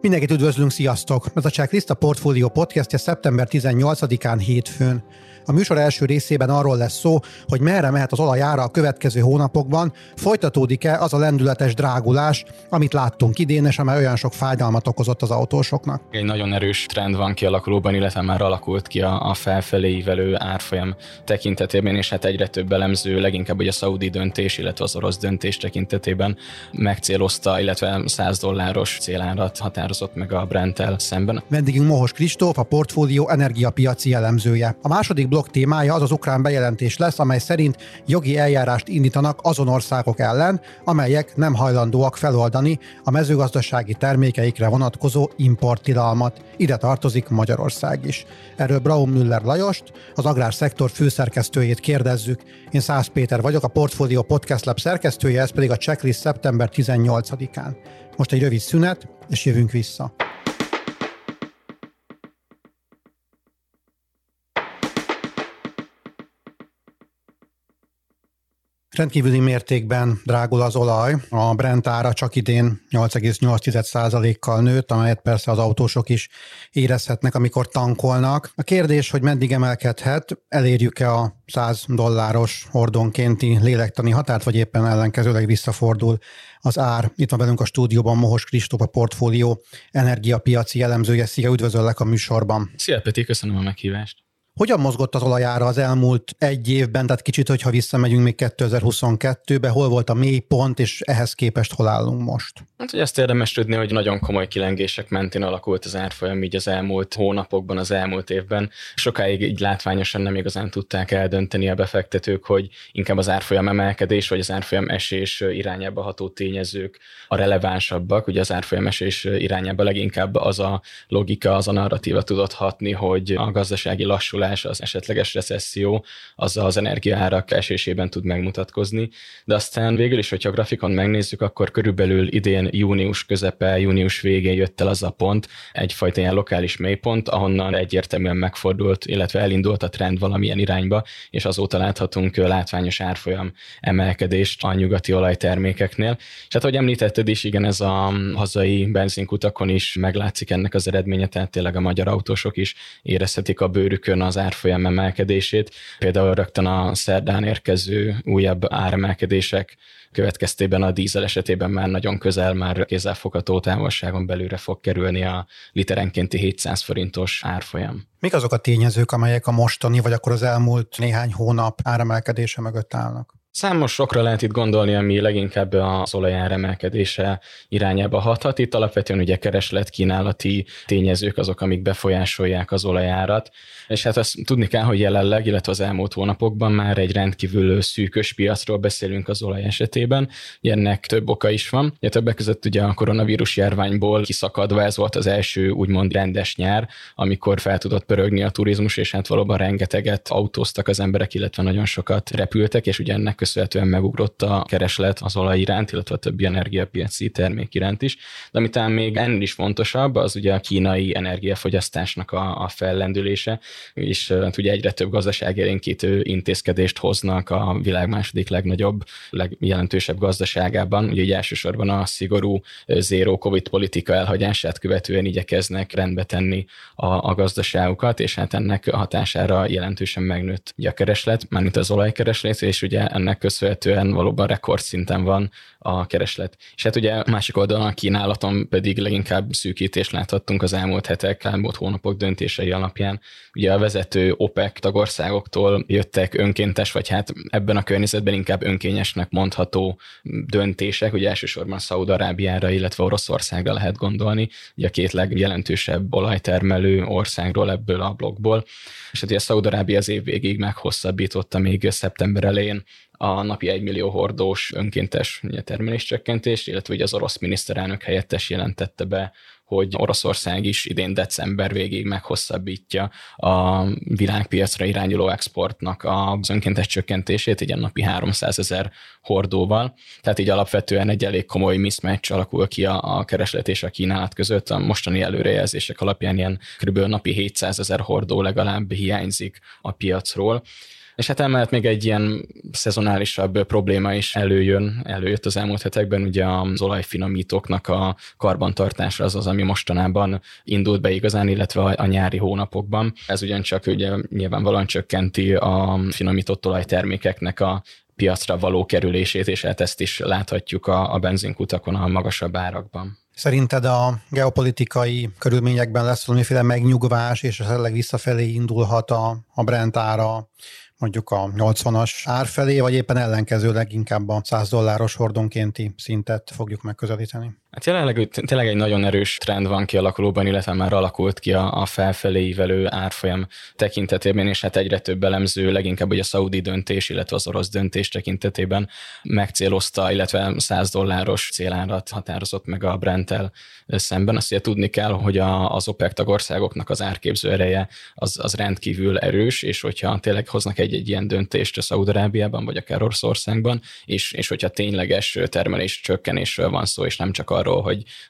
Mindenkit üdvözlünk, sziasztok! Ez a Csák Riszta Portfolio Podcastja szeptember 18-án hétfőn. A műsor első részében arról lesz szó, hogy merre mehet az olajára a következő hónapokban, folytatódik-e az a lendületes drágulás, amit láttunk idén, és amely olyan sok fájdalmat okozott az autósoknak. Egy nagyon erős trend van kialakulóban, illetve már alakult ki a felfelé ívelő árfolyam tekintetében, és hát egyre több elemző, leginkább a szaudi döntés, illetve az orosz döntés tekintetében megcélozta, illetve $100 célárat határozott meg a Brenttel szemben. Vendégünk Mohos Kristóf, a Portfólió energiapiaci elemzője. A második blokk témája az ukrán bejelentés lesz, amely szerint jogi eljárást indítanak azon országok ellen, amelyek nem hajlandóak feloldani a mezőgazdasági termékeikre vonatkozó importtilalmat. Ide tartozik Magyarország is. Erről Braunmüller Lajost, az Agrárszektor főszerkesztőjét kérdezzük. Én Szász Péter vagyok, a Portfolio Podcast Lab szerkesztője, ez pedig a Checklist szeptember 18-án. Most egy rövid szünet, és jövünk vissza. Rendkívüli mértékben drágul az olaj. A Brent ára csak idén 8,8%-kal nőtt, amelyet persze az autósok is érezhetnek, amikor tankolnak. A kérdés, hogy meddig emelkedhet, elérjük-e a $100 hordonkénti lélektani határt, vagy éppen ellenkezőleg visszafordul az ár. Itt van velünk a stúdióban Mohos Kristóf, a Portfólió energiapiaci elemzője. Szia, üdvözöllek a műsorban. Szia Peti, köszönöm a meghívást. Hogyan mozgott az olajára az elmúlt egy évben, tehát kicsit, hogyha visszamegyünk még 2022-be, hol volt a mély pont, és ehhez képest hol állunk most? Hát, hogy ezt érdemes tudni, hogy nagyon komoly kilengések mentén alakult az árfolyam így az elmúlt hónapokban, az elmúlt évben. Sokáig így látványosan nem igazán tudták eldönteni a befektetők, hogy inkább az árfolyam emelkedés, vagy az árfolyam esés irányába ható tényezők a relevánsabbak. Ugye az árfolyam esés irányába leginkább az a logika, az a narratíva tudott hatni, hogy a gazdasági lassulás, az esetleges recesszió az az energiaárak esésében tud megmutatkozni, de aztán végül is, hogyha a grafikon megnézzük, akkor körülbelül idén június közepe, június végén jött el az a pont, egyfajta ilyen lokális mélypont, ahonnan egyértelműen megfordult, illetve elindult a trend valamilyen irányba, és azóta láthatunk látványos árfolyam emelkedést a nyugati olajtermékeknél. És hát, ahogy említetted is, igen, ez a hazai benzinkutakon is meglátszik ennek az eredménye, tehát tényleg a magyar autósok is érezhetik a bőrükön az árfolyam emelkedését. Például rögtön a szerdán érkező újabb áremelkedések következtében a dízel esetében már nagyon közel, már kézzelfogható távolságon belülre fog kerülni a literenkénti $700 árfolyam. Mik azok a tényezők, amelyek a mostani, vagy akkor az elmúlt néhány hónap áremelkedése mögött állnak? Számos sokra lehet itt gondolni, ami leginkább az olajár emelkedése irányába hathat. Itt alapvetően ugye kereslet-kínálati tényezők azok, amik befolyásolják az olajárat. És hát azt tudni kell, hogy jelenleg, illetve az elmúlt hónapokban már egy rendkívül szűkös piacról beszélünk az olaj esetében. Ennek több oka is van. Ugye többek között ugye a koronavírus járványból kiszakadva ez volt az első úgymond rendes nyár, amikor fel tudott pörögni a turizmus, és hát valóban rengeteget autóztak az emberek, illetve nagyon sokat repültek, és ugye ennek köszönhetően megugrott a kereslet az olaj iránt, illetve a többi energiapiaci termék iránt is. De amit ám még ennél is fontosabb, az ugye a kínai energiafogyasztásnak a fellendülése, és ugye egyre több gazdaságélénkítő intézkedést hoznak a világ második legnagyobb, legjelentősebb gazdaságában. Ugye elsősorban a szigorú zéró COVID politika elhagyását követően igyekeznek rendbe tenni a gazdaságukat, és hát ennek hatására jelentősen megnőtt ugye a kereslet, mármint az olajkereslet, és ugye ennek köszönhetően valóban rekordszinten van a kereslet. És hát ugye másik oldalon a kínálaton pedig leginkább szűkítést láthattunk az elmúlt hetek, elmúlt hónapok döntései alapján. Ugye a vezető OPEC tagországoktól jöttek önkéntes, vagy hát ebben a környezetben inkább önkényesnek mondható döntések, ugye elsősorban Szaúd-Arábiára, illetve Oroszországra lehet gondolni, ugye a két legjelentősebb olajtermelő országról ebből a blokkból. És hát ugye Szaúd-Arábia az év végig meghosszabbította még szeptember elején a napi 1 millió hordós önkéntes termeléscsökkentés, illetve ugye az orosz miniszterelnök helyettes jelentette be, hogy Oroszország is idén december végéig meghosszabbítja a világpiacra irányuló exportnak az önkéntes csökkentését, egy napi 300,000 hordóval. Tehát így alapvetően egy elég komoly mismatch alakul ki a kereslet és a kínálat között. A mostani előrejelzések alapján ilyen kb. Napi 700,000 hordó legalább hiányzik a piacról. És hát emellett még egy ilyen szezonálisabb probléma is előjött az elmúlt hetekben, ugye az olajfinomítóknak a karbantartása az, ami mostanában indult be igazán, illetve a nyári hónapokban. Ez ugyancsak ugye nyilvánvalóan csökkenti a finomított olajtermékeknek a piacra való kerülését, és hát ezt is láthatjuk a benzinkutakon a magasabb árakban. Szerinted a geopolitikai körülményekben lesz valamiféle megnyugvás, és esetleg visszafelé indulhat a Brent ára mondjuk a 80-as ár felé, vagy éppen ellenkezőleg inkább a $100 hordonkénti szintet fogjuk megközelíteni? Hát jelenleg tényleg egy nagyon erős trend van kialakulóban, illetve már alakult ki a felfelé ívelő árfolyam tekintetében, és hát egyre több elemző, leginkább ugye a szaudi döntés, illetve az orosz döntés tekintetében megcélozta, illetve $100 célárat határozott meg a Brenttel szemben. Azt ugye tudni kell, hogy az OPEC tagországoknak az árképző ereje az rendkívül erős, és hogyha tényleg hoznak egy ilyen döntést a Szaúd-Arábiában, vagy akár Oroszországban, és hogyha tényleges termelés csökkenésről van szó, és nem csak arról,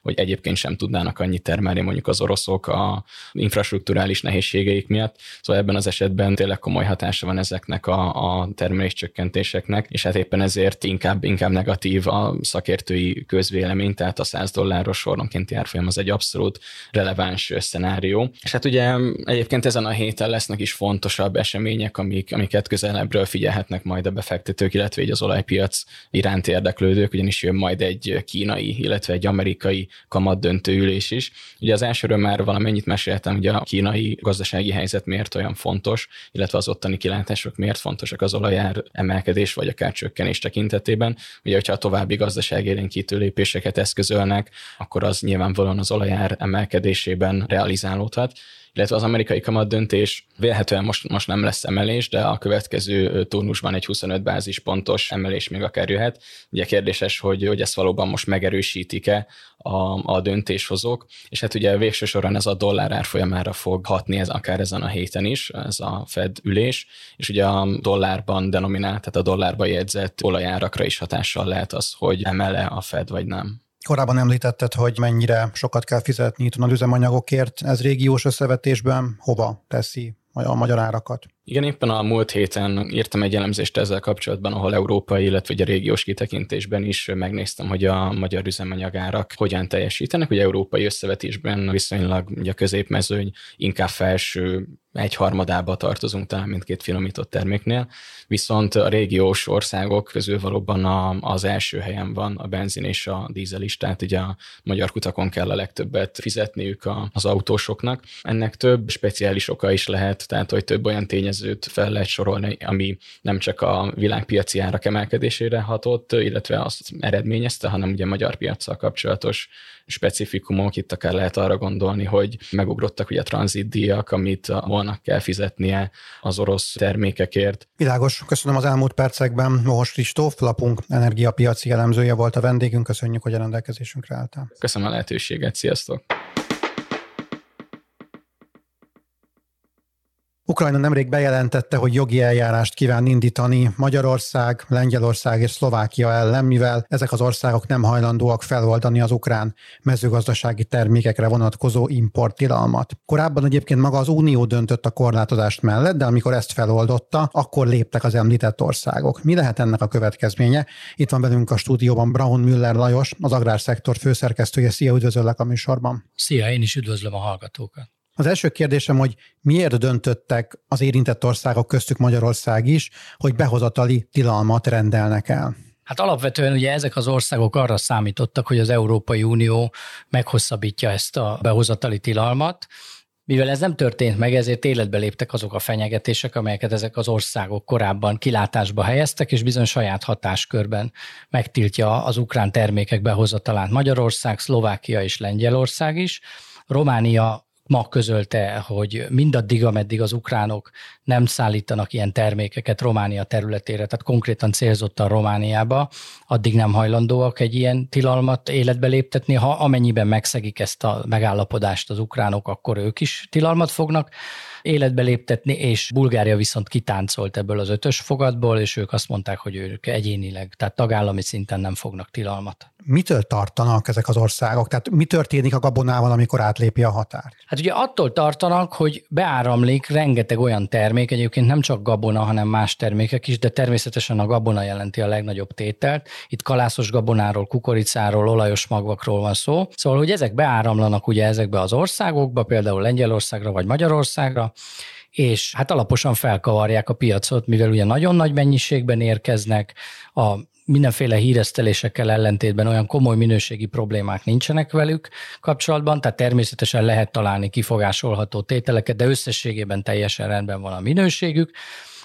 hogy egyébként sem tudnának annyit termelni mondjuk az oroszok a infrastrukturális nehézségeik miatt. Szóval ebben az esetben tényleg komoly hatása van ezeknek a termeléscsökkentéseknek, és hát éppen ezért inkább negatív a szakértői közvélemény, tehát a $100 hordonkénti árfolyam az egy abszolút releváns szenárió. És hát ugye egyébként ezen a héten lesznek is fontosabb események, amiket közelebbről figyelhetnek majd a befektetők, illetve így az olajpiac iránt érdeklődők, ugyanis jön majd egy kínai, illetve egy amerikai kamatdöntő ülés is. Ugye az elsőről már valamennyit meséltem, ugye a kínai gazdasági helyzet miért olyan fontos, illetve az ottani kilátások miért fontosak az olajár emelkedés vagy akár csökkenés tekintetében. Ugye, hogyha a további gazdaságélénkítő lépéseket eszközölnek, akkor az nyilvánvalóan az olajár emelkedésében realizálódhat, illetve az amerikai kamatdöntés vélhetően most nem lesz emelés, de a következő turnusban egy 25 bázispontos emelés még akár jöhet. Ugye kérdéses, hogy ezt valóban most megerősítik-e a döntéshozók, és hát ugye végső soron ez a dollár árfolyamára fog hatni, ez akár ezen a héten is, ez a Fed ülés, és ugye a dollárban denominált, tehát a dollárba jegyzett olajárakra is hatással lehet az, hogy emele a Fed vagy nem. Korábban említetted, hogy mennyire sokat kell fizetni itthon az üzemanyagokért. Ez régiós összevetésben hova teszi a magyar árakat? Igen, éppen a múlt héten írtam egy elemzést ezzel kapcsolatban, ahol európai, illetve a régiós kitekintésben is megnéztem, hogy a magyar üzemanyagárak hogyan teljesítenek. Ugye európai összevetésben viszonylag a középmezőny, inkább felső egyharmadába tartozunk talán mindkét finomított terméknél, viszont a régiós országok közül valóban az első helyen van a benzin és a dízel is, tehát ugye a magyar kutakon kell a legtöbbet fizetniük az autósoknak. Ennek több speciális oka is lehet, tehát hogy több olyan tényezőt fel lehet sorolni, ami nem csak a világpiaci árak emelkedésére hatott, illetve azt eredményezte, hanem ugye magyar piaccal kapcsolatos specifikumok, itt akár lehet arra gondolni, hogy megugrottak ugye a tranzitdíjak, amit volna kell fizetnie az orosz termékekért. Világos, köszönöm az elmúlt percekben. Mohos Kristóf, lapunk energiapiaci elemzője volt a vendégünk, köszönjük, hogy a rendelkezésünkre álltál. Köszönöm a lehetőséget, sziasztok! Ukrajna nemrég bejelentette, hogy jogi eljárást kíván indítani Magyarország, Lengyelország és Szlovákia ellen, mivel ezek az országok nem hajlandóak feloldani az ukrán mezőgazdasági termékekre vonatkozó importtilalmat. Korábban egyébként maga az Unió döntött a korlátozást mellett, de amikor ezt feloldotta, akkor léptek az említett országok. Mi lehet ennek a következménye? Itt van velünk a stúdióban Braunmüller Lajos, az Agrárszektor főszerkesztője. Szia, üdvözöllek a műsorban. Szia, én is üdvözlöm a hallgatókat. Az első kérdésem, hogy miért döntöttek az érintett országok, köztük Magyarország is, hogy behozatali tilalmat rendelnek el? Hát alapvetően ugye ezek az országok arra számítottak, hogy az Európai Unió meghosszabbítja ezt a behozatali tilalmat. Mivel ez nem történt meg, ezért életbe léptek azok a fenyegetések, amelyeket ezek az országok korábban kilátásba helyeztek, és bizony saját hatáskörben megtiltja az ukrán termékek behozatalát Magyarország, Szlovákia és Lengyelország is. Románia ma közölte, hogy mindaddig, ameddig az ukránok nem szállítanak ilyen termékeket Románia területére, tehát konkrétan célzottan Romániába, addig nem hajlandóak egy ilyen tilalmat életbe léptetni. Ha amennyiben megszegik ezt a megállapodást az ukránok, akkor ők is tilalmat fognak életbe léptetni, és Bulgária viszont kitáncolt ebből az ötös fogatból, és ők azt mondták, hogy ők egyénileg, tehát tagállami szinten nem fognak tilalmat. Mitől tartanak ezek az országok? Tehát mi történik a gabonával, amikor átlépi a határt? Hát ugye attól tartanak, hogy beáramlik rengeteg olyan termék, egyébként nem csak gabona, hanem más termékek is, de természetesen a gabona jelenti a legnagyobb tételt. Itt kalászos gabonáról, kukoricáról, olajos magvakról van szó. Szóval, hogy ezek beáramlanak ugye ezekbe az országokba, például Lengyelországra vagy Magyarországra, és hát alaposan felkavarják a piacot, mivel ugye nagyon nagy mennyiségben érkeznek, a mindenféle híresztelésekkel ellentétben olyan komoly minőségi problémák nincsenek velük kapcsolatban, tehát természetesen lehet találni kifogásolható tételeket, de összességében teljesen rendben van a minőségük,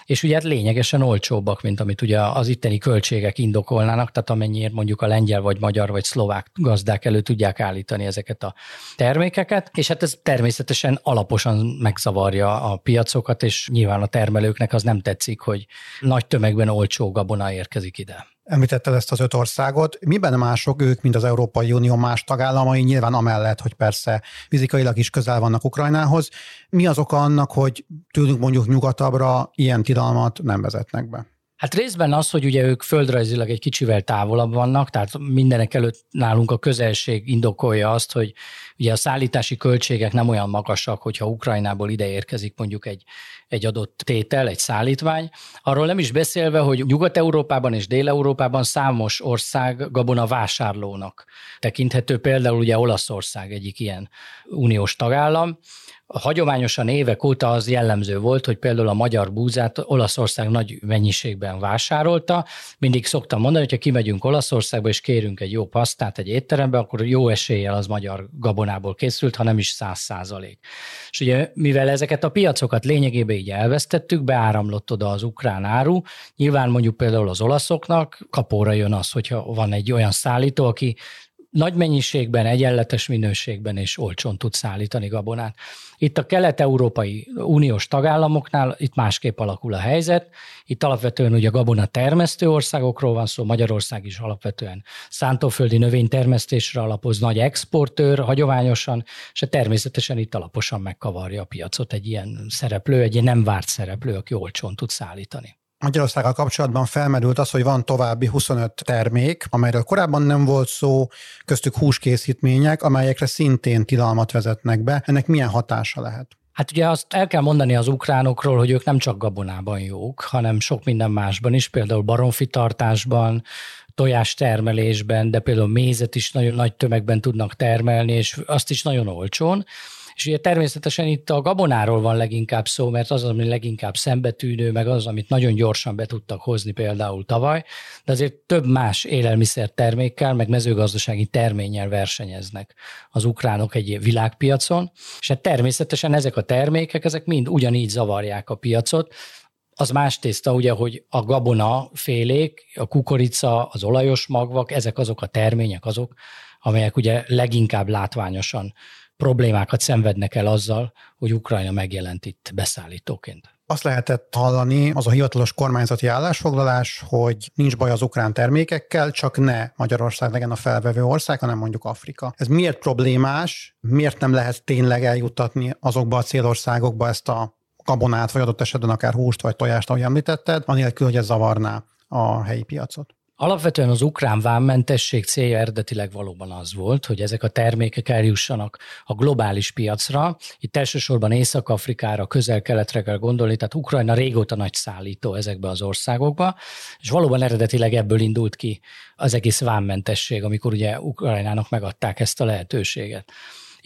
és ugye hát lényegesen olcsóbbak, mint amit ugye az itteni költségek indokolnának, tehát amennyiért mondjuk a lengyel, vagy magyar, vagy szlovák gazdák elő tudják állítani ezeket a termékeket, és hát ez természetesen alaposan megzavarja a piacokat, és nyilván a termelőknek az nem tetszik, hogy nagy tömegben olcsó gabona érkezik ide. Említetted ezt az öt országot. Miben mások ők, mint az Európai Unió más tagállamai, nyilván amellett, hogy persze fizikailag is közel vannak Ukrajnához. Mi az oka annak, hogy tőlünk mondjuk nyugatabbra ilyen tilalmat nem vezetnek be? Hát részben az, hogy ugye ők földrajzilag egy kicsivel távolabb vannak, tehát mindenek előtt nálunk a közelség indokolja azt, hogy ugye a szállítási költségek nem olyan magasak, hogyha Ukrajnából ide érkezik mondjuk egy adott tétel, egy szállítvány. Arról nem is beszélve, hogy Nyugat-Európában és Dél-Európában számos ország gabona vásárlónak tekinthető, például ugye Olaszország egyik ilyen uniós tagállam. Hagyományosan évek óta az jellemző volt, hogy például a magyar búzát Olaszország nagy mennyiségben vásárolta. Mindig szoktam mondani, hogyha kimegyünk Olaszországba és kérünk egy jó pasztát egy étterembe, akkor jó eséllyel az magyar gabonából készült, ha nem is 100%. És ugye mivel ezeket a piacokat lényegében így elvesztettük, beáramlott oda az ukrán áru, nyilván mondjuk például az olaszoknak kapóra jön az, hogyha van egy olyan szállító, aki nagy mennyiségben, egyenletes minőségben és olcsón tud szállítani gabonát. Itt a kelet-európai uniós tagállamoknál itt másképp alakul a helyzet. Itt alapvetően ugye gabona termesztő országokról van szó, Magyarország is alapvetően szántóföldi növénytermesztésre alapoz, nagy exportőr hagyományosan, és természetesen itt alaposan megkavarja a piacot egy ilyen szereplő, egy ilyen nem várt szereplő, aki olcsón tud szállítani. Magyarországgal kapcsolatban felmerült az, hogy van további 25 termék, amelyről korábban nem volt szó, köztük húskészítmények, amelyekre szintén tilalmat vezetnek be. Ennek milyen hatása lehet? Hát ugye azt el kell mondani az ukránokról, hogy ők nem csak gabonában jók, hanem sok minden másban is, például baromfitartásban, tojástermelésben, de például mézet is nagyon nagy tömegben tudnak termelni, és azt is nagyon olcsón. És ugye természetesen itt a gabonáról van leginkább szó, mert az, ami leginkább szembetűnő, meg az, amit nagyon gyorsan be tudtak hozni például tavaly, de azért több más élelmiszertermékkel, meg mezőgazdasági terménnyel versenyeznek az ukránok egy világpiacon, és hát természetesen ezek a termékek, ezek mind ugyanígy zavarják a piacot. Az más tészta ugye, hogy a gabonafélék, a kukorica, az olajos magvak, ezek azok a termények, azok, amelyek ugye leginkább látványosan problémákat szenvednek el azzal, hogy Ukrajna megjelent itt beszállítóként. Azt lehetett hallani, az a hivatalos kormányzati állásfoglalás, hogy nincs baj az ukrán termékekkel, csak ne Magyarország legyen a felvevő ország, hanem mondjuk Afrika. Ez miért problémás? Miért nem lehet tényleg eljuttatni azokba a célországokba ezt a gabonát, vagy adott esetben akár húst, vagy tojást, ahogy említetted, anélkül, hogy ez zavarná a helyi piacot? Alapvetően az ukrán vámmentesség célja eredetileg valóban az volt, hogy ezek a termékek eljussanak a globális piacra. Itt elsősorban Észak-Afrikára, Közel-Keletre kell gondolni, tehát Ukrajna régóta nagy szállító ezekbe az országokba, és valóban eredetileg ebből indult ki az egész vámmentesség, amikor ugye Ukrajnának megadták ezt a lehetőséget.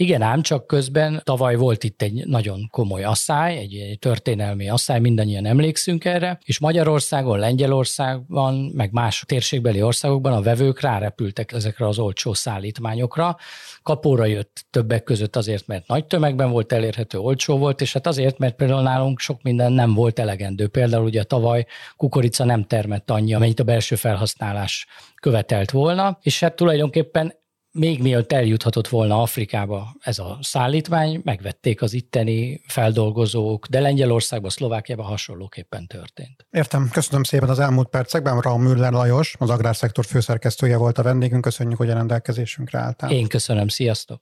Igen ám, csak közben tavaly volt itt egy nagyon komoly asszály, egy történelmi asszály, mindannyian emlékszünk erre, és Magyarországon, Lengyelországban, meg más térségbeli országokban a vevők rárepültek ezekre az olcsó szállítmányokra. Kapóra jött többek között azért, mert nagy tömegben volt elérhető, olcsó volt, és hát azért, mert például nálunk sok minden nem volt elegendő. Például ugye tavaly kukorica nem termett annyi, amennyit a belső felhasználás követelt volna, és hát tulajdonképpen még mielőtt eljuthatott volna Afrikába ez a szállítmány, megvették az itteni feldolgozók, de Lengyelországban, Szlovákiában hasonlóképpen történt. Értem, köszönöm szépen az elmúlt percekben. Braunmüller Lajos, az Agrárszektor főszerkesztője volt a vendégünk. Köszönjük, hogy a rendelkezésünkre álltál. Én köszönöm, sziasztok!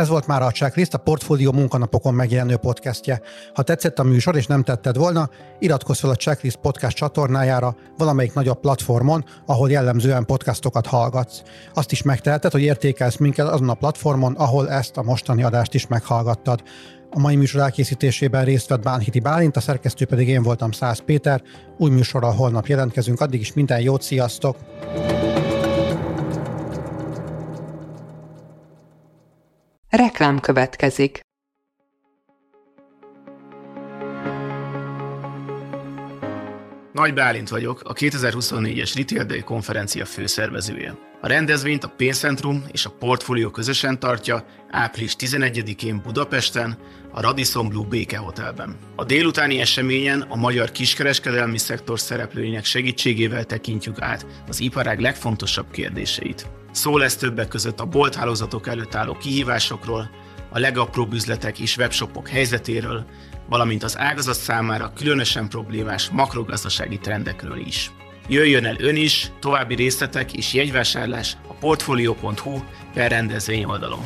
Ez volt már a Checklist, a Portfolio munkanapokon megjelenő podcastje. Ha tetszett a műsor és nem tetted volna, iratkozz fel a Checklist podcast csatornájára valamelyik nagyobb platformon, ahol jellemzően podcastokat hallgatsz. Azt is megteheted, hogy értékelsz minket azon a platformon, ahol ezt a mostani adást is meghallgattad. A mai műsor elkészítésében részt vett Bánhiti Bálint, a szerkesztő pedig én voltam, Szász Péter. Új műsorral holnap jelentkezünk, addig is minden jót, sziasztok! Reklám következik. Nagy Bálint vagyok, a 2024-es Retail Day konferencia főszervezője. A rendezvényt a Pénzcentrum és a Portfolio közösen tartja április 11-én Budapesten, a Radisson Blu Béke Hotelben. A délutáni eseményen a magyar kiskereskedelmi szektor szereplőinek segítségével tekintjük át az iparág legfontosabb kérdéseit. Szó lesz többek között a bolthálózatok előtt álló kihívásokról, a legapróbb üzletek és webshopok helyzetéről, valamint az ágazat számára különösen problémás makrogazdasági trendekről is. Jöjjön el ön is, további részletek és jegyvásárlás a portfolio.hu/rendezvény oldalon.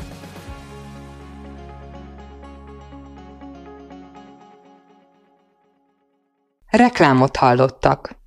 Reklámot hallottak.